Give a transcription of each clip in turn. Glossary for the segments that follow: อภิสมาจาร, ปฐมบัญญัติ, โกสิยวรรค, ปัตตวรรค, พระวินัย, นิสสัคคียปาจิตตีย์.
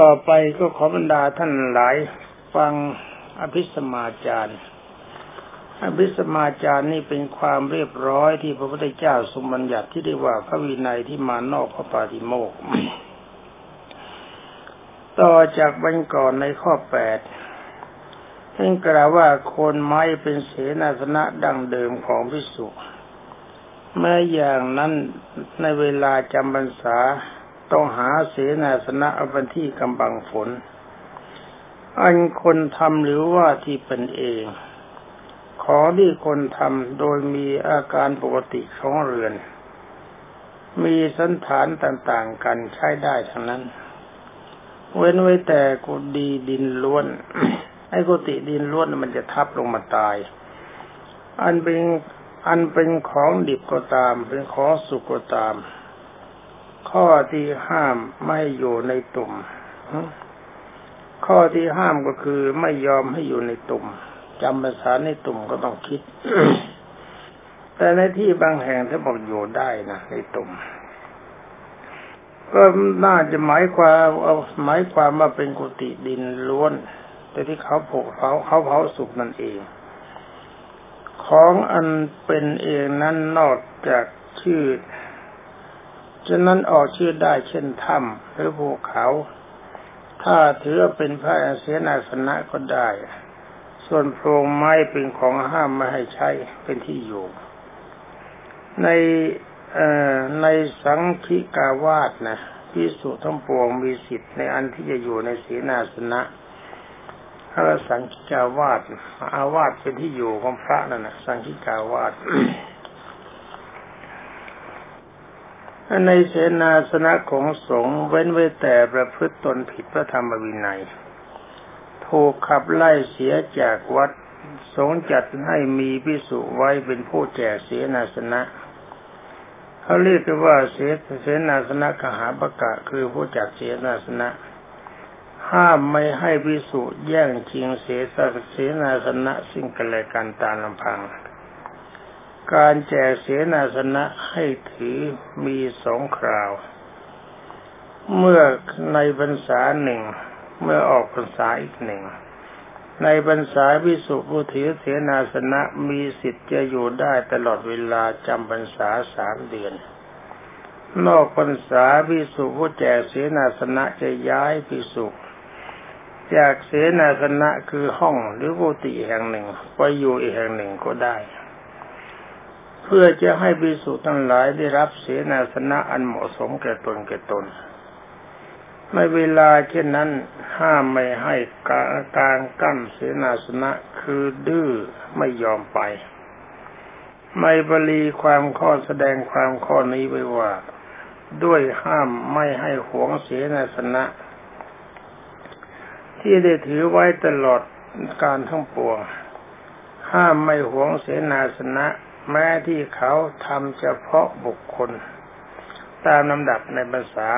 ต่อไปก็ขอบรรดาท่านหลายฟังอภิสมาจารย์อภิสมาจารย์นี่เป็นความเรียบร้อยที่พระพุทธเจ้าทรงบัญญัติที่เรียกว่าพระวินัยที่มานอกพระปาติโมกข์ต่อจากวันก่อนในข้อ8ท่านกล่าวว่าโคนไม้เป็นเสนาสนะดั้งเดิมของภิกษุแม้อย่างนั้นในเวลาจำพรรษาต้องหาเสนาสนะเอาเป็นที่กำบังฝนอันคนทำหรือว่าที่เป็นเองขอที่คนทำโดยมีอาการปกติของเรือนมีสันฐานต่างๆกันใช้ได้ทั้งนั้นเว้นไว้แต่กุฏิดินล้วนไอ้กุฏิดินล้วนมันจะทับลงมาตายอันเป็นของดิบก็ตามเป็นของสุกก็ตามข้อที่ห้ามไม่อยู่ในตุ่มข้อที่ห้ามก็คือไม่ยอมให้อยู่ในตุ่มจำภาษาในตุ่มก็ต้องคิด แต่ในที่บางแห่งถ้าบอกอยู่ได้นะในตุ่มก็น่าจะหมายความว่าเป็นกุฏิดินล้วนแต่ที่เขาโผกเขาเผาสุกนั่นเองของอันเป็นเองนั้นนอกจากชื่อฉะนั้นออกชื่อได้เช่นถ้ำหรือภูเขาถ้าถือเป็นพระเสนาสนะก็ได้ส่วนโพรงไม้เป็นของห้ามไม่ให้ใช้เป็นที่อยู่ในสังคิกาวาสนะภิกษุทั้งปวงมีสิทธิ์ในอันที่จะอยู่ในเสนาสนะถ้าสังคิกาวาสอาวาสเป็นที่อยู่ของพระนั่นนะสังคิกาวาส ในเสนาสนะของสงฆ์เว้นไว้แต่ประพฤติตนผิดพระธรรมวินัยถูกขับไล่เสียจากวัดสงฆ์จัดให้มีภิกษุไว้เป็นผู้แจกเสนาสนะเขาเรียกว่าเสนาสนะกหาปกะคือผู้จัดเสนาสนะห้ามไม่ให้ภิกษุแย่งชิงเสนาสนะซึ่งกันและกันตามลำพังการแจกเสนาสนะให้ถือมีสองคราวเมื่อในพรรษาหนึ่งเมื่อออกพรรษาอีกหนึ่งในพรรษาภิกษุผู้ถือเสนาสนะมีสิทธิ์จะอยู่ได้ตลอดเวลาจำพรรษา3เดือนนอกพรรษาภิกษุผู้แจกเสนาสนะจะย้ายภิกษุจากเสนาสนะคือห้องหรือกุฏิแห่งหนึ่งไปอยู่อีกแห่งหนึ่งก็ได้เพื่อจะให้ภิกษุทั้งหลายได้รับเสนาสนะอันเหมาะสมแก่ตนในเวลาเช่นนั้นห้ามไม่ให้การกั้นเสนาสนะคือดื้อไม่ยอมไปในบาลีความข้อแสดงความข้อนี้ไว้ว่าด้วยห้ามไม่ให้หวงเสนาสนะที่ได้ถือไว้ตลอดการทั้งปวงห้ามไม่หวงเสนาสนะแม้ที่เขาทำเฉพาะบุคคลตามลำดับในภาษา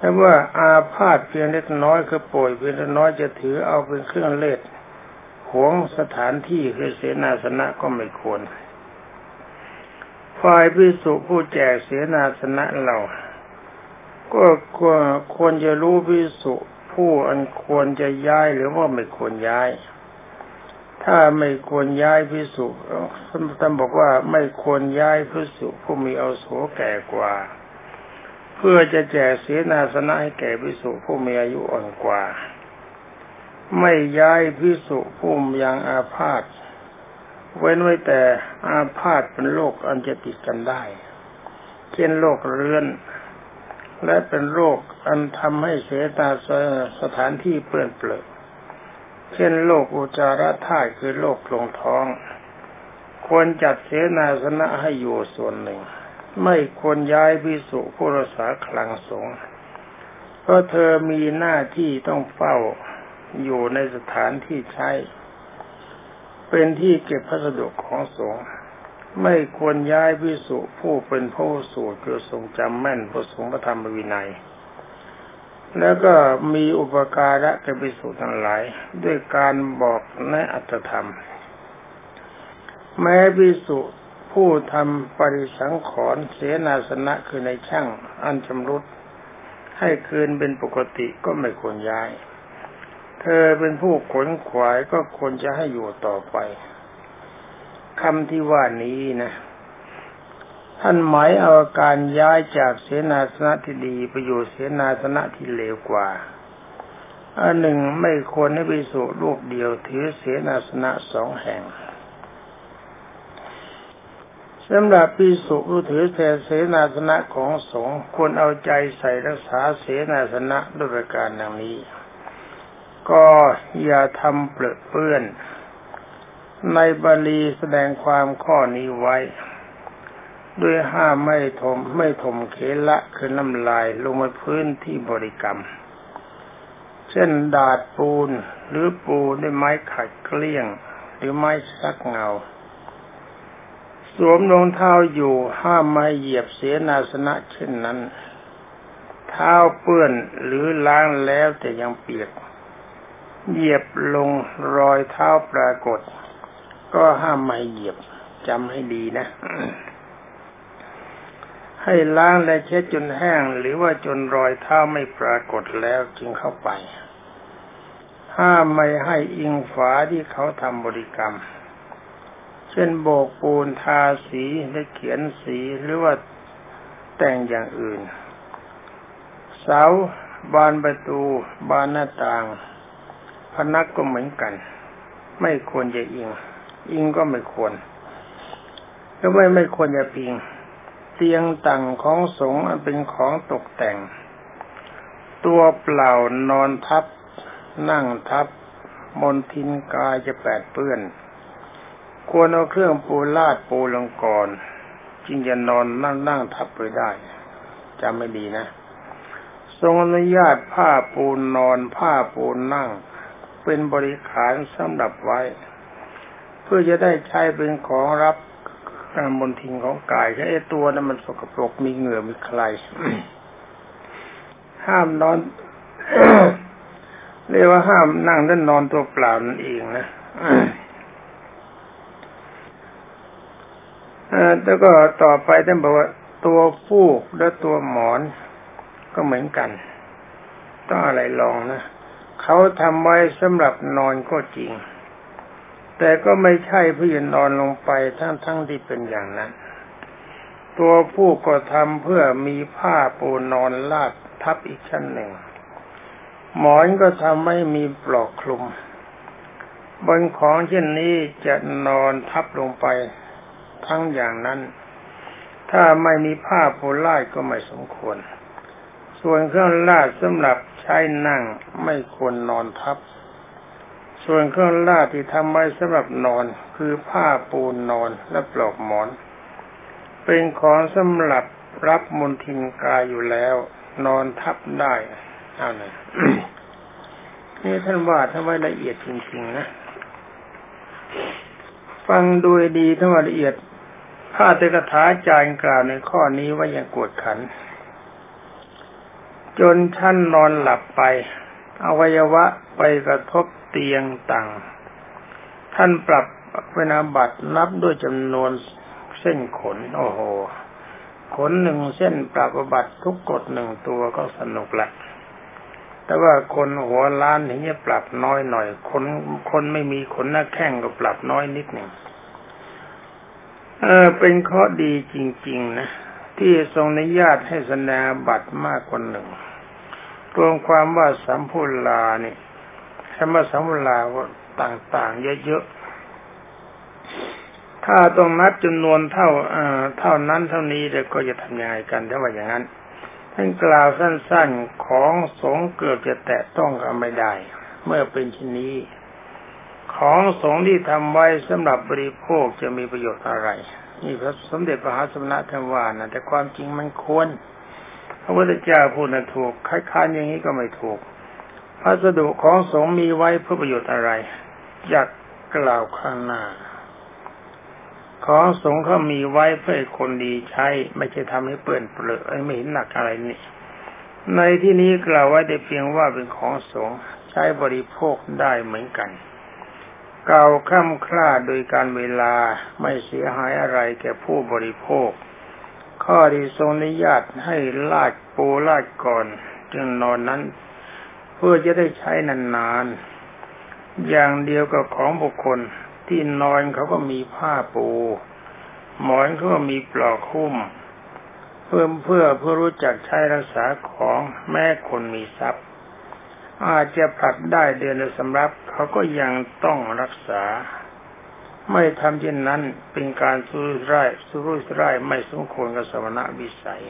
แต่ว่าอาพาธเพียงเล็กน้อยคือป่วยเพียงเล็กน้อยจะถือเอาเป็นเครื่องเล่นหวงสถานที่คือเสนาสนะก็ไม่ควรฝ่ายภิกษุผู้แจกเสนาสนะเราก็ควรจะรู้ภิกษุผู้อันควรจะย้ายหรือว่าไม่ควรย้ายถ้าไม่ควรย้ายภิกษุท่านบอกว่าไม่ควรย้ายภิกษุผู้มีอายุแก่กว่าเพื่อจะแจกเสนาสนะให้แก่ภิกษุผู้มีอายุอ่อนกว่าไม่ย้ายภิกษุผู้ยังอาพาธเว้นไว้แต่อาพาธเป็นโรคอันจะติดกันได้เช่นโรคเรื้อนและเป็นโรคอันทำให้เสนาสถานที่เปื้อนเปื้อนเช่นโรคอุจจาระธาตุคือโรคลงท้องควรจัดเสนาสนะให้อยู่ส่วนหนึ่งไม่ควรย้ายภิกษุผู้รักษาคลังสงฆ์เพราะเธอมีหน้าที่ต้องเฝ้าอยู่ในสถานที่ใช้เป็นที่เก็บพัสดุของสงฆ์ไม่ควรย้ายภิกษุผู้เป็นผู้สูตรคือทรงจำแม่นพระสงฆ์พระธรรมวินัยแล้วก็มีอุปการะแก่ภิกษุทั้งหลายด้วยการบอกในอัตถธรรมแม้ภิกษุผู้ทำปริสังขรณ์เสนาสนะคือในช่างอันชำรุด ให้คืนเป็นปกติก็ไม่ควรย้ายเธอเป็นผู้ขนขวายก็ควรจะให้อยู่ต่อไปคำที่ว่านี้นะท่านหมายเอาการย้ายจากเสนาสนะที่ดีไปอยู่เสนาสนะที่เลวกว่าอันหนึ่งไม่ควรให้ภิกษุรูปเดียวถือเสนาสนะสองแห่งสำหรับภิกษุผู้ถือเสนาสนะของสงฆ์ควรเอาใจใส่รักษาเสนาสนะด้วยประการดังนี้ก็อย่าทำเปรอะเปื้อนในบาลีแสดงความข้อนี้ไว้ด้วยห้ามไม่ถมเขละคือน้ำลายลงบนพื้นที่บริกรรมเช่นดาดปูนหรือปูด้วยไม้ขัดเกลี้ยงหรือไม้ซักเงาสวมรองเท้าอยู่ห้ามไม่เหยียบเสนาสนะเช่นนั้นเท้าเปื้อนหรือล้างแล้วแต่ยังเปียกเหยียบลงรอยเท้าปรากฏก็ห้ามไม่เหยียบจำให้ดีนะให้ล้างและเช็ดจนแห้งหรือว่าจนรอยเท้าไม่ปรากฏแล้วจึงเข้าไปห้ามไม่ให้อิงฝาที่เขาทำบริกรรมเช่นโบกปูนทาสีและเขียนสีหรือว่าแต่งอย่างอื่นเสาบานประตูบานหน้าต่างพนักก็เหมือนกันไม่ควรจะอิงก็ไม่ควรก็ไม่ควรจะพิงเตียงต่างของสงฆ์อันเป็นของตกแต่งตัวเปล่านอนทับนั่งทับมลทินกายจะแปดเปื้อนควรเอาเครื่องปูลาดปูลงก่อนจึงจะนอนนั่งทับไปได้จำไม่ดีนะทรงอนุญาตผ้าปูนอนผ้าปูนั่งเป็นบริขารสำหรับไว้เพื่อจะได้ใช้เป็นของรับมลทินของกายใช้ตัวนั้นมันสกปรกมีเหงื่อมีใคร ห้ามนอน เรียกว่าห้ามนั่งและนอนตัวเปล่านั่นเองนะ แล้วก็ต่อไปท่านบอกว่าตัวฟูกและตัวหมอนก็เหมือนกันต้องอะไรลองนะเขาทำไว้สำหรับนอนก็จริงแต่ก็ไม่ใช่เพื่อนอนลงไปทั้งที่เป็นอย่างนั้นตัวผู้ก็ทำเพื่อมีผ้าปูนอนลาดทับอีกชั้นหนึ่งหมอนก็ทำให้มีปลอกคลุมบนของเช่นนี้จะนอนทับลงไปทั้งอย่างนั้นถ้าไม่มีผ้าปูลาดก็ไม่สมควรส่วนเครื่องลาดสำหรับใช้นั่งไม่ควรนอนทับส่วนเครื่องลาดที่ทำไว้สำหรับนอนคือผ้าปูนนอนและปลอกหมอนเป็นของสำหรับรับมลทินกายอยู่แล้วนอนทับได้เอาหน่อย นี่ท่านว่าท่านไว้ละเอียดจริงๆนะฟังดูดีท่านว่าละเอียดพระเตกถาจารย์กล่าวในข้อนี้ว่าอย่างกวดขันจนท่านนอนหลับไปอวัยวะไปกระทบเตียงต่างท่านปรับเป็นอาบัตินับด้วยจำนวนเส้นขนโอ้โหขนหนึ่งเส้นปรับอาบัติทุกกฎหนึ่งตัวก็สนุกละแต่ว่าคนหัวล้านอย่างเงี้ยปรับน้อยหน่อยคนไม่มีขนหน้าแข้งก็ปรับน้อยนิดหนึ่งเป็นข้อดีจริงๆนะที่ทรงอนุญาตให้แสดงอาบัติมากกว่าหนึ่งรวมความว่าสัมพุลาเนี่ยคำว่าสัมพุลาต่างๆเยอะๆถ้าต้องนับจำนวนเท่านั้นเท่านี้แล้วก็จะทำยังไงกันถ้าว่าอย่างนั้นท่านกล่าวสั้นๆของสงฆ์เกือบจะแตะต้องกันไม่ได้เมื่อเป็นชนีของสงฆ์ที่ทำไว้สำหรับบริโภคจะมีประโยชน์อะไรนี่พระสมเด็จพระมหาสมณะท่านว่านะแต่ความจริงมันควรพระพุทธเจ้าพูดน่ะถูกคล้ายๆอย่างนี้ก็ไม่ถูกพัสดุของสงฆ์มีไว้เพื่อประโยชน์อะไรอยากกล่าวข้างหน้าของสงฆ์เขามีไว้เพื่อคนดีใช้ไม่ใช่ทำให้เปื้อนเปรอะไม่เห็นหนักอะไรนี่ในที่นี้กล่าวไว้แต่เพียงว่าเป็นของสงฆ์ใช้บริโภคได้เหมือนกันเก่าค่ำคร่าโดยการเวลาไม่เสียหายอะไรแก่ผู้บริโภคข้อที่ทรงอนุญาตให้ลาดปูลาดก่อน เครื่องนอนนั้นเพื่อจะได้ใช้นานๆอย่างเดียวกับของบุคคลที่นอนเขาก็มีผ้าปูหมอนเขาก็มีปลอกหุ้มเพื่อรู้จักใช้รักษาของแม่คนมีทรัพย์อาจจะผลัดได้เดือนละสำรับเขาก็ยังต้องรักษาไม่ทำเช่นนั้นเป็นการสุรุ่ยสุร่ายไม่สมควรกับสมณวิสัย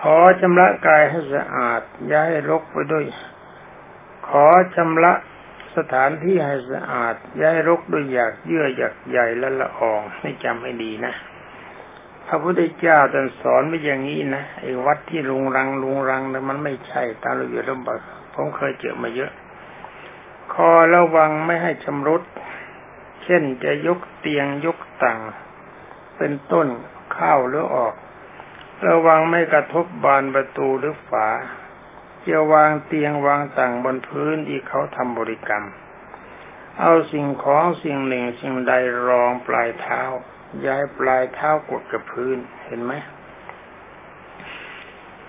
ขอชำระกายให้สะอาดอย่าให้รกไปด้วยขอชำระสถานที่ให้สะอาดอย่าให้รกด้วยหยากเยื่อหยากใยและละอองให้จำให้ดีนะพระพุทธเจ้าท่านสอนไว้อย่างนี้นะไอ้วัดที่ลุงรังนะมันไม่ใช่ตามเราอยู่ลำบากผมเคยเจอมาเยอะคอยระวังไม่ให้ชำรุดเช่นจะยกเตียงยกต่างเป็นต้นเข้าหรือออกระวังไม่กระทบบานประตูหรือฝาจะวางเตียงวางต่างบนพื้นอีกเขาทำบริกรรมเอาสิ่งของสิ่งใดรองปลายเท้าย้ายปลายเท้ากดกับพื้นเห็นไหม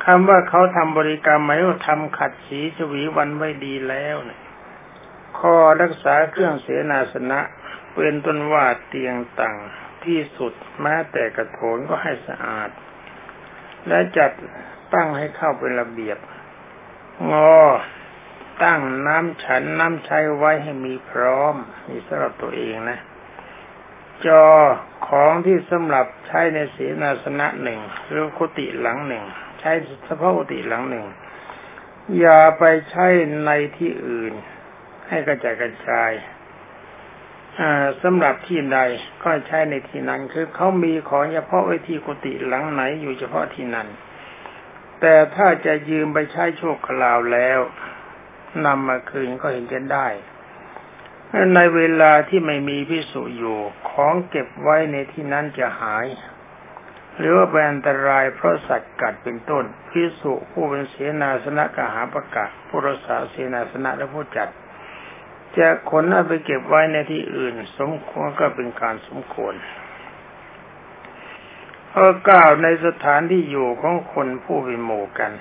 คำว่าเขาทำบริกรรมไหมว่าทำขัดสีชวีวันไว้ดีแล้วเนี่ยคอรักษาเครื่องเสนาสนะเป็นต้นว่าเตียงต่างที่สุดแม้แต่กระโถนก็ให้สะอาดและจัดตั้งให้เข้าเป็นระเบียบงอตั้งน้ำใช้ไว้ให้มีพร้อมนี่สำหรับตัวเองนะจอของที่สำหรับใช้ในเสนาสนะหนึ่งหรือกุฏิหลังหนึ่งใช้เฉพาะกุฏิหลังหนึ่งอย่าไปใช้ในที่อื่นให้กระจายสำหรับที่ใดก็ใช้ในที่นั้นคือเขามีของเฉพาะไว้ที่กุฏิหลังไหนอยู่เฉพาะที่นั้นแต่ถ้าจะยืมไปใช้ชั่วคราวแล้วนำมาคืนก็เห็นจะได้ในเวลาที่ไม่มีภิกษุอยู่ของเก็บไว้ในที่นั้นจะหายหรือว่าเป็นอันตรายเพราะสัตว์กัดเป็นต้นภิกษุผู้เป็นเสนาสนะกหาปกะผู้รักษาเสนาสนะและผู้จัดจะขนเอาไปเก็บไว้ในที่อื่นสมควรก็เป็นการสมควรข้อเก้าในสถานที่อยู่ของคนผู้เป็นหมู่กัน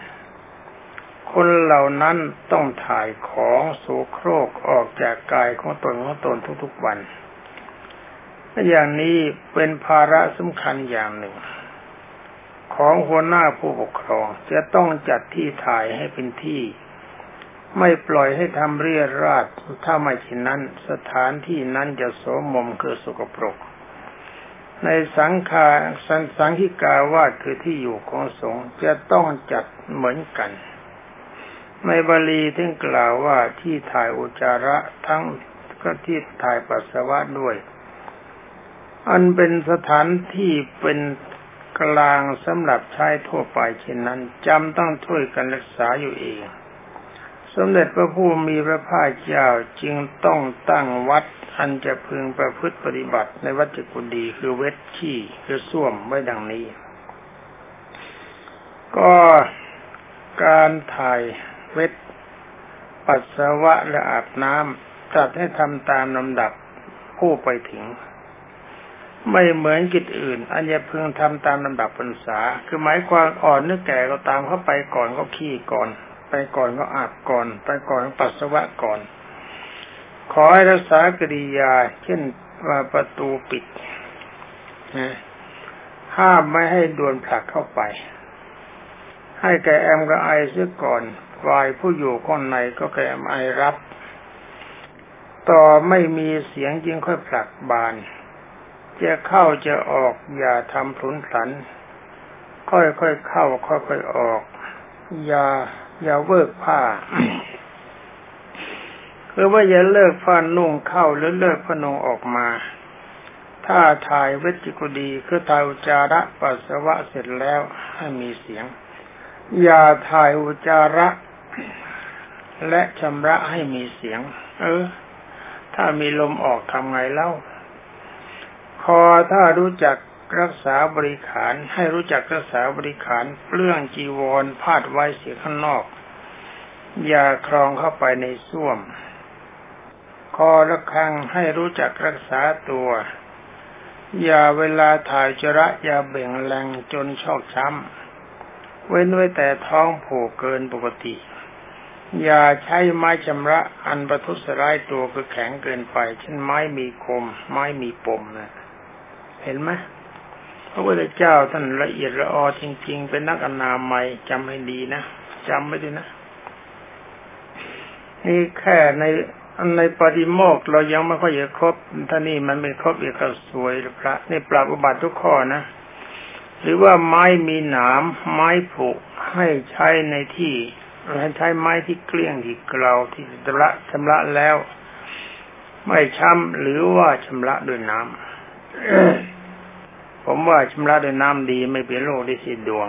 คนเหล่านั้นต้องถ่ายของโสโครกออกจากกายของตนทุกๆวันอย่างนี้เป็นภาระสำคัญอย่างหนึ่งของหัวหน้าผู้ปกครองจะต้องจัดที่ถ่ายให้เป็นที่ไม่ปล่อยให้ทำเรี่ยราดถ้าไม่เช่นนั้นสถานที่นั้นจะโสมมคือสกปรกในสังฆิกาวาสคือที่อยู่ของสงฆ์จะต้องจัดเหมือนกันในบาลีถึงกล่าวว่าที่ถ่ายอุจจาระทั้งก็ที่ถ่ายปัสสาวะด้วยอันเป็นสถานที่เป็นกลางสำหรับใช้ทั่วไปเช่นนั้นจำต้องช่วยกันรักษาอยู่เองสมเด็จพระผู้มีพระภาคเจ้าจึงต้องตั้งวัดอันจะพึงประพฤติปฏิบัติในวัจกุฎีคือเวทขี้คือส้วมไว้ดังนี้ก็การถ่ายเวทปัสสาวะและอาบน้ำจัดให้ทำตามลำดับผู้ไปถึงไม่เหมือนกิจอื่นอันจะพึงทำตามลำดับพรรษาคือหมายความอ่อนหรือแก่ก็ตามเขาไปก่อนก็ขี้ก่อนไปก่อนก็อาบก่อนไปก่อนปัสสาวะก่อนขอให้รักษากริยาเช่นประตูปิดห้ามไม่ให้ด่วนผลักเข้าไปให้แกแอมกับไอเสียก่อนฝ่ายผู้อยู่ข้างในก็แกแอมไอรับต่อไม่มีเสียงจึงค่อยผลักบานจะเข้าจะออกอย่าทำพลุนพลันค่อยๆเข้าค่อยๆออกอย่าเวิกผ้า คือว่าอย่าเลิกผ้านุ่งเข้าหรือเลิกผ้านุ่งออกมาถ้าถ่ายเวทจิกุดีคือถ่ายอุจจาระปัสสาวะเสร็จแล้วให้มีเสียงอย่าถ่ายอุจจาระและชำระให้มีเสียงถ้ามีลมออกทำไงเล่าคอถ้ารู้จักรักษาบริขารให้รู้จักรักษาบริขารเปลื้องจีวรพาดไว้เสียข้างนอกอย่าครองเข้าไปในส้วมคอระคังให้รู้จักรักษาตัวอย่าเวลาถ่ายจระอย่าเบ่งแรงจนชอกช้ำ เว้นไว้แต่ท้องโผล่เกินปกติอย่าใช้ไม้ชำระอันประทุษร้ายตัวคือแข็งเกินไปเช่นไม้มีคมไม้มีปมนะเห็นไหมพระพุทธเจ้าท่านละเอียดละออจริงๆเป็นนักอนามัยจำให้ดีนะจำไว้ด้วยนะนี่แค่ในปาฏิโมกข์เรายังไม่ค่อยจะครบท่านี่มันไม่ครบอีกก็สวยพระนี่ปราบอุบัติทุกข้อนะหรือว่าไม้มีหนามไม้ผุให้ใช้ในที่ให้ใช้ไม้ที่เกลี้ยงที่เกลาที่ชำระแล้วไม่ช้ำหรือว่าชำระด้วยน้ำ ผมว่าชำระด้วยน้ำดีไม่เป็นโรคได้สิดวง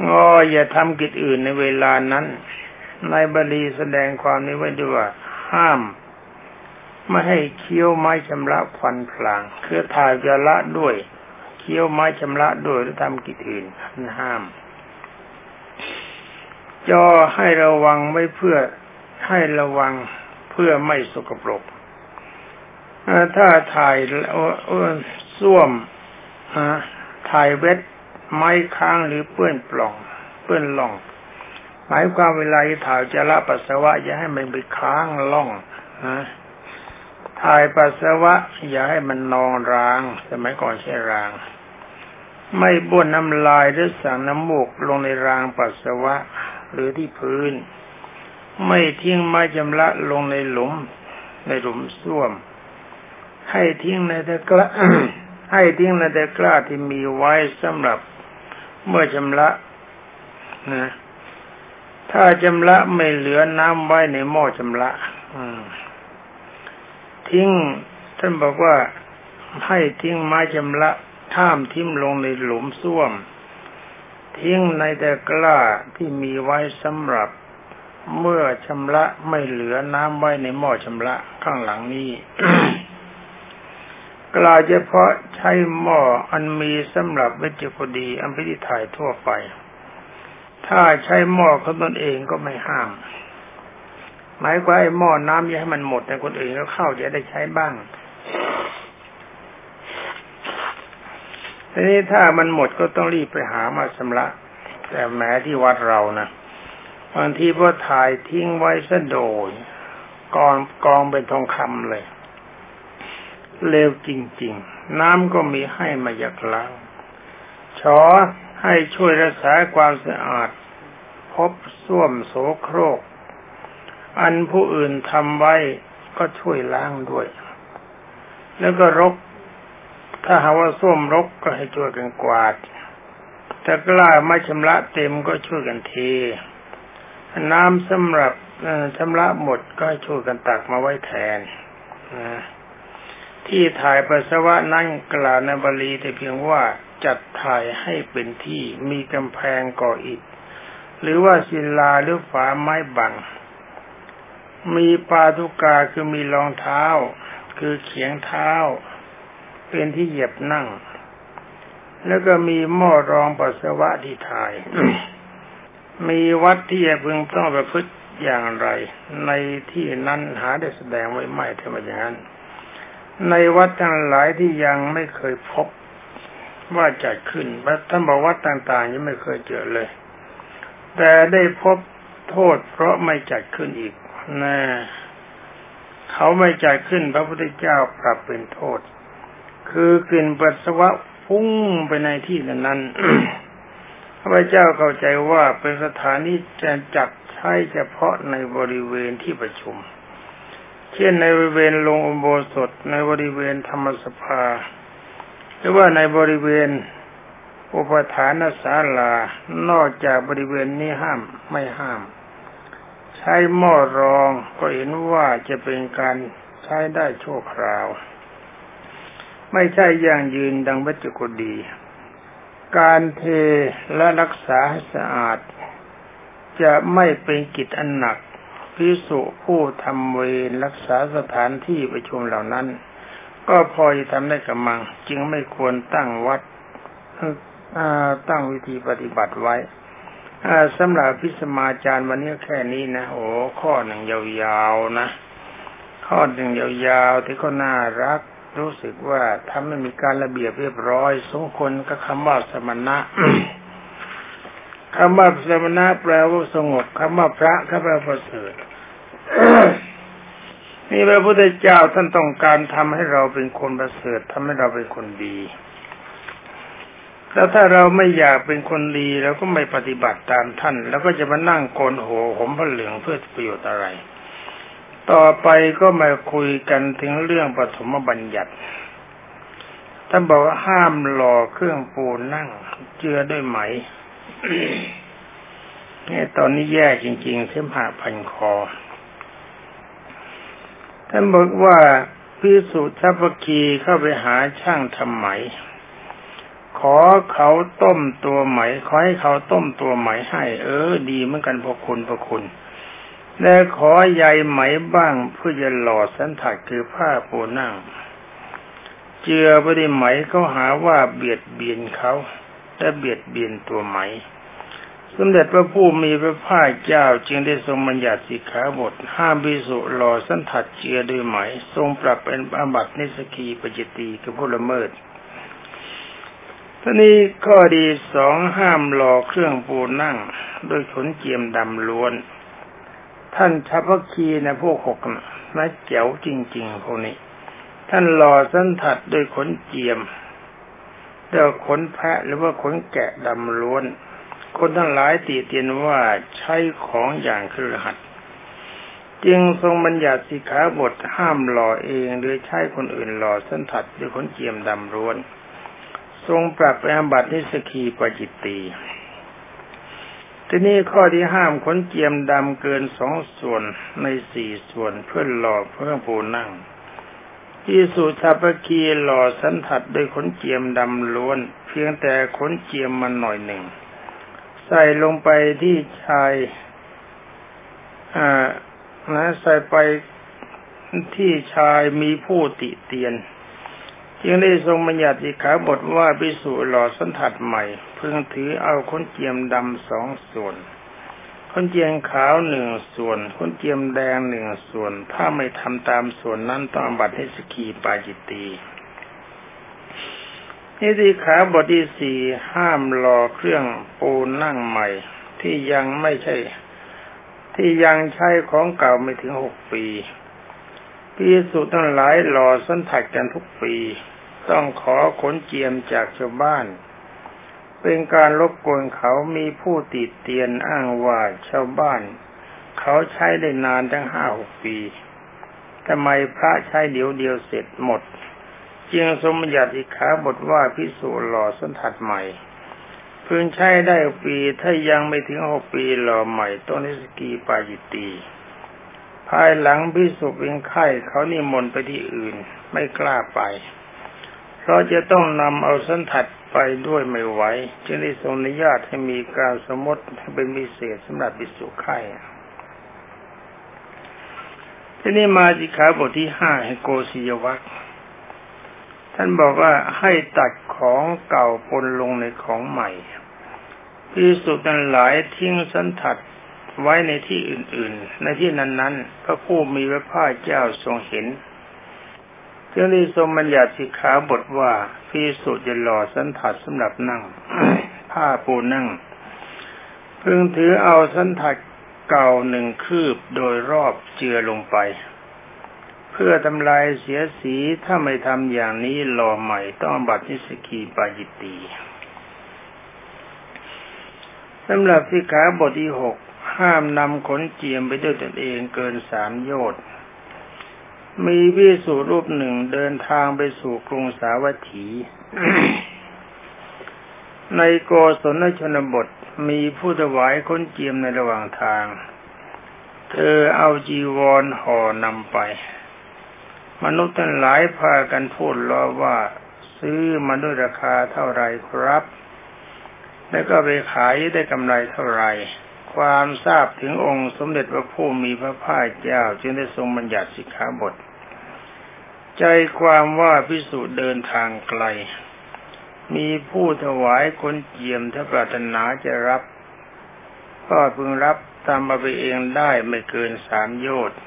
อ๋ออย่าทำกิจอื่นในเวลานั้นในบาลีแสดงความนี้ไว้ด้วยว่าห้ามไม่ให้เคี้ยวไม้ชำระควันพลางคือถ่ายยาละด้วยเคี้ยวไม้ชำระด้วยหรือทำกิจอื่นห้ามย่อให้ระวังไม่เพื่อให้ระวังเพื่อไม่สกปรกถ้าถ่ายส้วมถ่ายเวทไม้ค้างหรือเปื้อนปล่องเปื้อนล่องหมายความเวลาถ่ายจะละปัสสาวะอย่าให้มันไปค้างล่องนะถ่ายปัสสาวะอย่าให้มันนองรางสมัยก่อนใช้รางไม่บ้วนน้ำลายหรือสั่งน้ำมูกลงในรางปัสสาวะหรือที่พื้นไม่ทิ้งไม้ชำระลงในหลุมส้วมให้ทิ้งในตะกร้า ให้ทิ้งในตะกร้าที่มีไว้สำหรับเมื่อชำระนะถ้าชำระไม่เหลือน้ำไว้ในหม้อชำระทิ้งท่านบอกว่าให้ทิ้งไม้ชำระห้ามทิ้งลงในหลุมส้วมทิ้งในตะกร้าที่มีไว้สำหรับเมื่อชำระไม่เหลือน้ำไว้ในหม้อชำระข้างหลังนี้ กล่าวเฉพาะใช้หม้ออันมีสำหรับเวชกดีอันพิธีถ่ายทั่วไปถ้าใช้หม้อของตนเองก็ไม่ห้ามหมายความไอ้หม้อน้ำอย่าให้มันหมดแต่คนอื่นแล้วเข้าจะได้ใช้บ้างทีนี้ถ้ามันหมดก็ต้องรีบไปหามาชำระแต่แม้ที่วัดเรานะบางทีพอถ่ายทิ้งไว้ซะโดยกองเป็นทองคำเลยเร็วจริงๆน้ำก็มีให้มายักล้างขอให้ช่วยรักษาความสะอาดพบส้วมโสโครกอันผู้อื่นทำไว้ก็ช่วยล้างด้วยแล้วก็รกถ้าหาว่าส้วมรกก็ให้ช่วยกันกวาดถ้ากล้าไม่ชำระเต็มก็ช่วยกันเทน้ำสำหรับชำระหมดก็ให้ช่วยกันตักมาไว้แทนนะที่ถ่ายปัสสาวะนั่งกล่าวในบาลีแต่เพียงว่าจัดถ่ายให้เป็นที่มีกำแพงก่ออิฐหรือว่าศิลาหรือฝาไม้บังมีปาทุกาคือมีรองเท้าคือเขียงเท้าเป็นที่เหยียบนั่งแล้วก็มีหม้อรองปัสสาวะที่ถ่าย มีวัดที่พึงต้องประพฤติอย่างไรในที่นั้นหาได้แสดงไว้ไม่เท่าอย่างนั้นในวัดทั้งหลายที่ยังไม่เคยพบว่าจัดขึ้นท่านบอกวัดต่างๆยังไม่เคยเจอเลยแต่ได้พบโทษเพราะไม่จัดขึ้นอีกนะเขาไม่จัดขึ้นพระพุทธเจ้าปรับเป็นโทษคือกลิ่นปัสสาวะฟุ้งไปในที่นั้น พระเจ้าเข้าใจว่าเป็นสถานที่จะจัดใช้เฉพาะในบริเวณที่ประชุมเช่นในบริเวณลงอุโบสถในบริเวณธรรมสภาหรือว่าในบริเวณอุปฐานศาลานอกจากบริเวณนี้ห้ามไม่ห้ามใช้หม้อรองก็เห็นว่าจะเป็นการใช้ได้ชั่วคราวไม่ใช่อย่างยืนดังวัจจุกดีการเทและรักษาให้สะอาดจะไม่เป็นกิจอันหนักภิกษุผู้ทำเวรรักษาสถานที่ประชุมเหล่านั้นก็พอจะทำได้กำมังจึงไม่ควรตั้งวัดตั้งวิธีปฏิบัติไว้สำหรับภิกษุมาจารย์วันนี้แค่นี้นะโอ้ข้อหนึ่งยาวๆนะข้อหนึ่งยาวๆที่ก็น่ารักรู้สึกว่าทำให้มีการระเบียบเรียบร้อยสมควรกับคำว่าสมณะ คำว่าสมณะแปลว่าสงบคำว่าพระแปลว่าประเสริฐ นี่พระพุทธเจ้าท่านต้องการทำให้เราเป็นคนประเสริฐทำให้เราเป็นคนดีแล้วถ้าเราไม่อยากเป็นคนดีเราก็ไม่ปฏิบัติตามท่านแล้วก็จะมานั่งโกนหัวห่มผ้าเหลืองเพื่อประโยชน์อะไรต่อไปก็มาคุยกันถึงเรื่องปฐมบัญญัติท่านบอกว่าห้ามหล่อเครื่องปูนั่งเจือด้วยไหม นี่ตอนนี้แย่จริงๆเสมหะพันคอท่านบอกว่าภิกษุชาวพคีเข้าไปหาช่างทำไหมขอเขาต้มตัวไหมขอให้เขาต้มตัวไหมให้ดีเหมือนกันพอคุณและขอใยไหมบ้างเพื่อจะหล่อสันถัดคือผ้าปูนั่งเจือไปด้วยไหมเขาหาว่าเบียดเบียนเขาและเบียดเบียนตัวไหมสมเด็จพระผู้มีพระภาคเจ้าจึงได้ทรงบัญญัติสิกขาบทห้ามภิกษุหล่อสันถัดเจือด้วยไหมทรงปรับเป็นอาบัตินิสสกีปจิตตีคือผู้ละเมิดท่านี้ข้อดี2ห้ามหล่อเครื่องปูนั่งโดยขนเจียมดำล้วนท่านชาวพคีนะพวก6นะมาเจ๋วจริงๆพวกนี้ท่านหล่อสันถัดโดยขนเจียมแล้วขนแพะหรือว่าขนแกะดำล้วนคนทั้งหลายติเตียนว่าใช้ของอย่างคฤหัสถ์จึงทรงบัญญัติสิกขาบทห้ามหล่อเองหรือใช้คนอื่นหล่อสันถัดโดยขนเจียมดำล้วนทรงปรับอาบัตินิสสกีปจิตตีที่นี่ข้อที่ห้ามขนเจียมดำเกิน2ส่วนใน4ส่วนเพื่อหล่อเครื่องปูนั่งภิกษุชาวพคีหล่อสันถัดโดยขนเจียมดำล้วนเพียงแต่ขนเจียมมันหน่อยหนึ่งใส่ลงไปที่ชายใส่ไปที่ชายมีผู้ติเตียนจึงได้ทรงบัญญัติสิกขาบทว่าภิกษุหล่อสันถัดใหม่พึงถือเอาขนเจียมดำ2ส่วนขนเจียมขาว1ส่วนขนเจียมแดง1ส่วนถ้าไม่ทำตามส่วนนั้นต้องอาบัตินิสสกีปาจิตตีนิสิกขาบทที่4ห้ามหล่อเครื่องปูนั่งใหม่ที่ยังใช้ของเก่าไม่ถึง6ปีภิกษุทั้งหลายหล่อสันถัดกันทุกปีต้องขอขนเจียมจากชาวบ้านเป็นการรบกวนเขามีผู้ติเตียนอ้างว่าชาวบ้านเขาใช้ได้นานทั้ง 5-6 ปีทำไมพระใช้เดี๋ยวเดียวเสร็จหมดจึงทรงบัญญัติสิกขาบทว่าภิกษุหล่อสันถัดใหม่พึงใช้ได้ปีถ้ายังไม่ถึง 6 ปีหล่อใหม่ต้องนิสสกีปาจิตตีภายหลังภิกษุเป็นไข้เขานิมนต์ไปที่อื่นไม่กล้าไปเพราะจะต้องนำเอาสันถัดไปด้วยไม่ไหวจึงได้ทรงอนุญาตให้มีการสมมติเป็นพิเศษสำหรับภิกษุไข้ที่นี่มาสิกขาบทที่5ให้โกสิยวัคท่านบอกว่าให้ตัดของเก่าปนลงในของใหม่ภิกษุทั้งหลายทิ้งสันถัดไว้ในที่อื่นๆในที่นั้นๆพระผู้มีพระภาคเจ้าทรงเห็นจึงได้ทรงบัญญัติสิกขาบทว่าภิกษุจะหล่อสันถัดสำหรับนั่ง ผ้าปูนั่งพึงถือเอาสันถัดเก่า1คืบโดยรอบเจือลงไปเพื่อทำลายเสียสีถ้าไม่ทำอย่างนี้หล่อใหม่ต้องอาบัตินิสสกีปาจิตตีสำหรับสิกขาบทที่6ห้ามนำขนเจียมไปด้วยตนเองเกิน3โยชน์มีภิกษุรูปหนึ่งเดินทางไปสู่กรุงสาวัตถี ในโกศลชนบทมีผู้ถวายขนเจียมในระหว่างทางเธอเอาจีวรห่อนำไปมนุษย์ทั้งหลายพากันพูดล้อว่าซื้อมาด้วยราคาเท่าไรครับแล้วก็ไปขายได้กำไรเท่าไรความทราบถึงองค์สมเด็จพระผู้มีพระภาคเจ้าจึงได้ทรงบัญญัติสิกขาบทใจความว่าภิกษุเดินทางไกลมีผู้ถวายขนเจียมถ้าปรารถนาจะรับก็พึงรับตามมาไปเองได้ไม่เกิน3โยชน์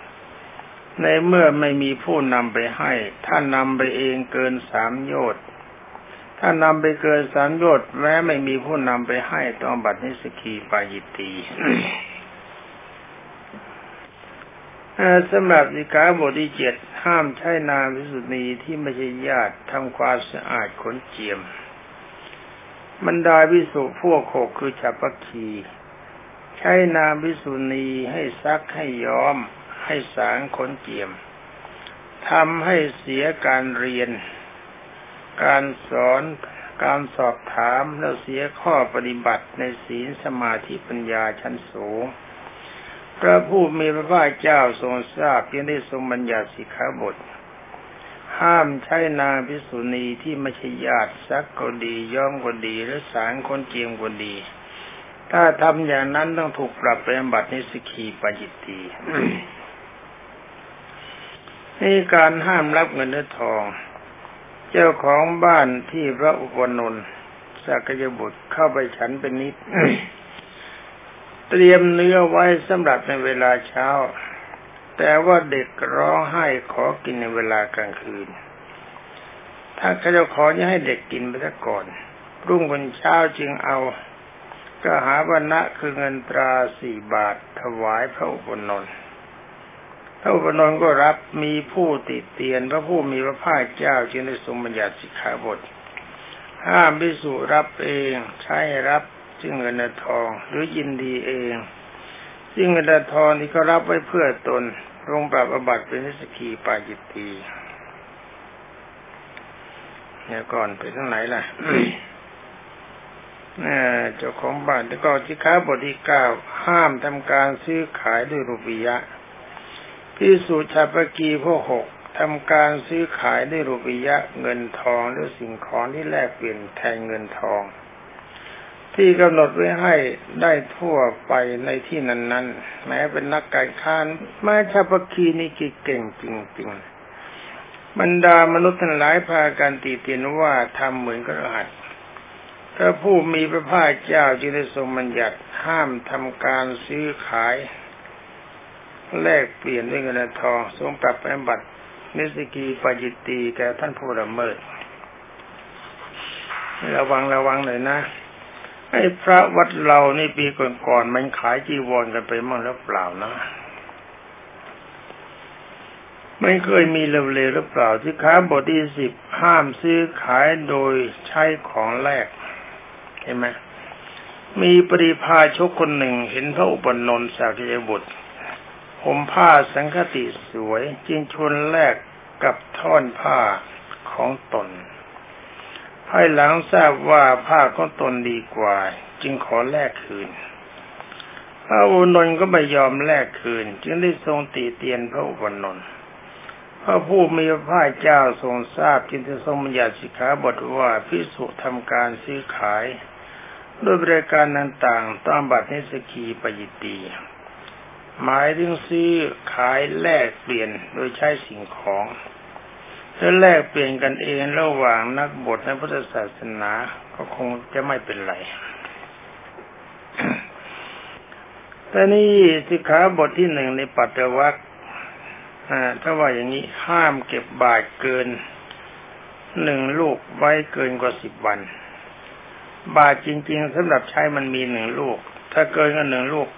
ในเมื่อไม่มีผู้นำไปให้ถ้านำไปเองเกิน3โยชน์ ถ้านำไปเกินสังโยชน์แม้ไม่มีผู้นำไปให้ต้องบัดนิสกีปายิตี สำหรับนิกายบทที่เจ็ดห้ามใช้นางภิกษุณีที่ไม่ใช่ญาติทำความสะอาดขนเจียมบรรดาภิกษุพวกหกคือฉัพพคีใช้นางภิกษุณีให้ซักให้ย้อมให้สางขนเจียมทำให้เสียการเรียนการสอนการสอบถามและเสียข้อปฏิบัติในศีลสมาธิปัญญาชั้นสูงพระผู้มีพระภาคเจ้าทรงทราบจึงได้ทรงบัญญัติสิกขาบทห้ามใช้นางภิกษุณีที่ไม่ใช่ญาติซักก็ดีย้อมก็ดีหรือสางขนเจียมก็ดีถ้าทำอย่างนั้นต้องถูกปรับเป็นอาบัตินิสกีปายิตตี นี่การห้ามรับเงินและทองเจ้าของบ้านที่พระอุปนนท์สักยบุตรเข้าไปฉันเป็นนิด เตรียมเนื้อไว้สำหรับในเวลาเช้าแต่ว่าเด็กร้องไห้ขอกินในเวลากลางคืนถ้าเจ้าของจะให้เด็กกินไปซะก่อนรุ่งวันเช้าจึงเอากหาปณะคือเงินตรา4บาทถวายพระอุปนนท์พระอุปนนท์ก็รับมีผู้ติดเตียนพระผู้มีพระภาคเจ้าจึงได้ทรงบัญญัติสิกขาบทห้ามภิกษุรับเองใช้รับซึ่งเงินทองหรือยินดีเองซึ่งเงินทองที่ก็รับไว้เพื่อตนลงปรับอาบัติเป็นนิสกีปายิตตีเนี่ยก่อนไปทางไหนล่ะ เจ้าของบ้านแล้วก็สิกขาบทที่เก้าห้ามทำการซื้อขายด้วยรูปียะภิกษุฉัพพคีพวกหกทำการซื้อขายด้วยรูปียะเงินทองหรือสิ่งของที่แลกเปลี่ยนแทนเงินทองที่กำหนดไว้ให้ได้ทั่วไปในที่นั้นๆแม้เป็นนักการค้าแม้ฉัพพคีนี่เก่งจริงๆบรรดามนุษย์ทั้งหลายพากันติเตียนว่าทำเหมือนกระหัตพระผู้มีพระภาคเจ้าจึงได้ทรงบัญญัติห้ามทำการซื้อขายแลกเปลี่ยนด้วยเงินทองทรงปรับอาบัตินิสกีปายิตตีแก่ท่านผู้ละเมิดระวังหน่อยนะไอ้พระวัดเราในปีก่อนๆมันขายจีวรกันไปมั่งหรือเปล่านะไม่เคยมีเลยหรือเปล่าสิกขาบทที่สิบห้ามซื้อขายโดยใช้ของแลกเห็นไหมมีปริพาชกคนหนึ่งเห็นพระอุปนนท์สักยบุตรห่มผ้าสังฆติสวยจึงชวนแลกกับท่อนผ้าของตนภายหลังทราบว่าผ้าของตนดีกว่าจึงขอแลกคืนพระอุปนนท์ก็ไม่ยอมแลกคืนจึงได้ทรงติเตียนพระอุปนนท์พระผู้มีพระภาคเจ้าทรงทราบจึงทรงบัญญัติสิกขาบทว่าภิกษุทำการซื้อขายด้วยบริการต่างๆตามบัดนิสกีปายิตตีหมายถึงซื้อขายแลกเปลี่ยนโดยใช้สิ่งของและแลกเปลี่ยนกันเองระหว่างนักบวชในพุทธศาสนาก็คงจะไม่เป็นไร แต่นี่สิกขาบทที่หนึ่งในปัตตวรรคถ้าว่าอย่างนี้ห้ามเก็บบาตรเกิน1ลูกไว้เกินกว่า10วันบาตรจริงๆสำหรับใช้มันมี1ลูกถ้าเกินกว่า1ลูก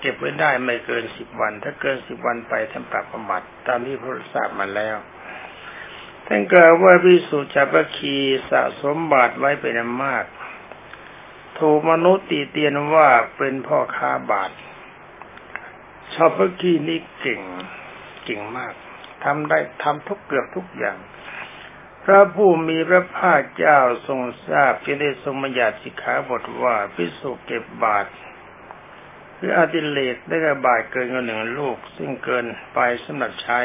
เก็บไว้ได้ไม่เกิน10วันถ้าเกิน10วันไปท่านปรับอาบัติตามที่พระทราบมาแล้วท่านกล่าวว่าภิกษุฉัพพคีสะสมบาตรไว้เป็นอันมากถูกมนุษย์ติเตียนว่าเป็นพ่อค้าบาตรฉัพพคีนี่เก่งมากทำทุกเกือบทุกอย่างพระผู้มีพระภาคเจ้าทรงทราบจึงได้ทรงบัญญัติสิกขาบทว่าภิกษุเก็บบาตรหรืออติเลกได้กับบาตรเกินกว่า1ลูกซึ่งเกินไปสำหรับใช้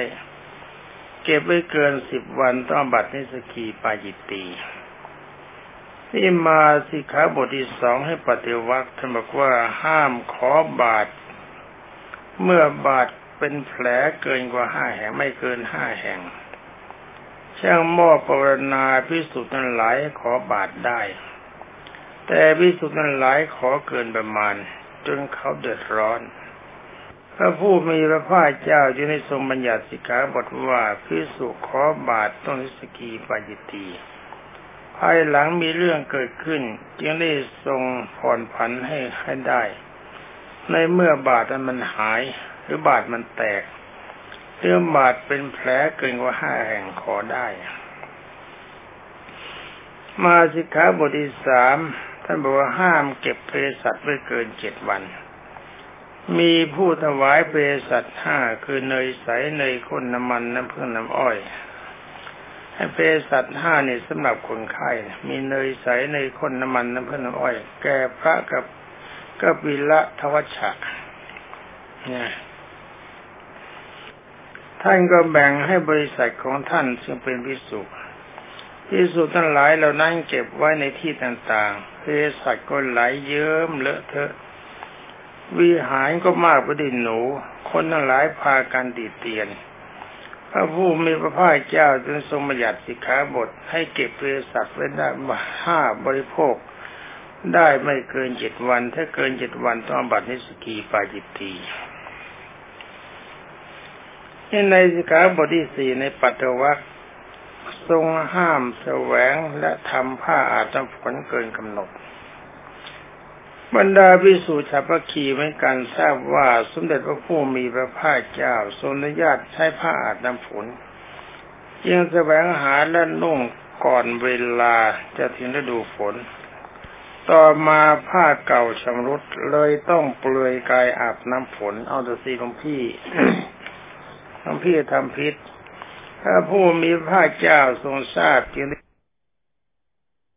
เก็บไว้เกิน10วันต้องอาบัตินิสกีปายิตตีนี่มาสิกขาบทที่2ให้ปฏิวัติท่านบอกว่าห้ามขอบาตรเมื่อบาตรเป็นแผลเกินกว่า5แห่งไม่เกิน5แห่งช่างมอบปรารถนาภิกษุทั้งหลายขอบาตรได้แต่ภิกษุทั้งหลายขอเกินประมาณจนเขาเดือดร้อนพระผู้มีพระภาคเจ้าจึงได้ทรงบัญญัติสิกขาบทว่าภิกษุขอบาตรต้องนิสกีปายิตตี ภายหลังมีเรื่องเกิดขึ้นจึงได้ทรงผ่อนผันให้ได้ในเมื่อบาดมันหายหรือบาดมันแตกหรือบาดเป็นแผลเกินกว่า5แห่งขอได้มาสิกขาบทที่3ท่านบอกว่าห้ามเก็บเภสัชไว้เกิน7วันมีผู้ถวายเภสัช5คือเนยใสเนยข้นน้ำมันน้ำผึ้งน้ำอ้อยให้เภสัช5นี่สำหรับคนไข้มีเนยใสเนยข้นน้ำมันน้ำผึ้งน้ำอ้อยแก่พระกับกบิลทวัชชะเนี่ยท่านก็แบ่งให้บริษัทของท่านซึ่งเป็นภิกษุทั้งหลายเหล่านั้นเก็บไว้ในที่ต่างๆเภสัชก็ไหลเยิ้มเลอะเทอะวิหารก็มากไปด้วยหนูคนทั้งหลายพากันติเตียนพระผู้มีพระภาคเจ้าจึงทรงบัญญัติสิกขาบทให้เก็บเภสัชไว้ได้5บริโภคได้ไม่เกิน7วันถ้าเกิน7วันต้องอาบัตินิสกีปาจิตตีในสิกขาบทที่4ในปัตตวรรคทรงห้ามแสวงและทำผ้าอาจำผลเกินกำหนดบรรดาภิกษุชาวพคีเหมือนกันทราบว่าสมเด็จพระผู้มีพระภาคเจ้าทรงอนุญาตใช้ผ้าอาจำผลยังแสวงหาและนุ่งก่อนเวลาจะถึงฤดูฝนต่อมาผ้าเก่าชำรุดเลยต้องเปลือยกายอาบน้ำฝนเอาแต่สิหลวงพี่ ทำพิษพระผู้มีพระเจ้าทรงทราบจึง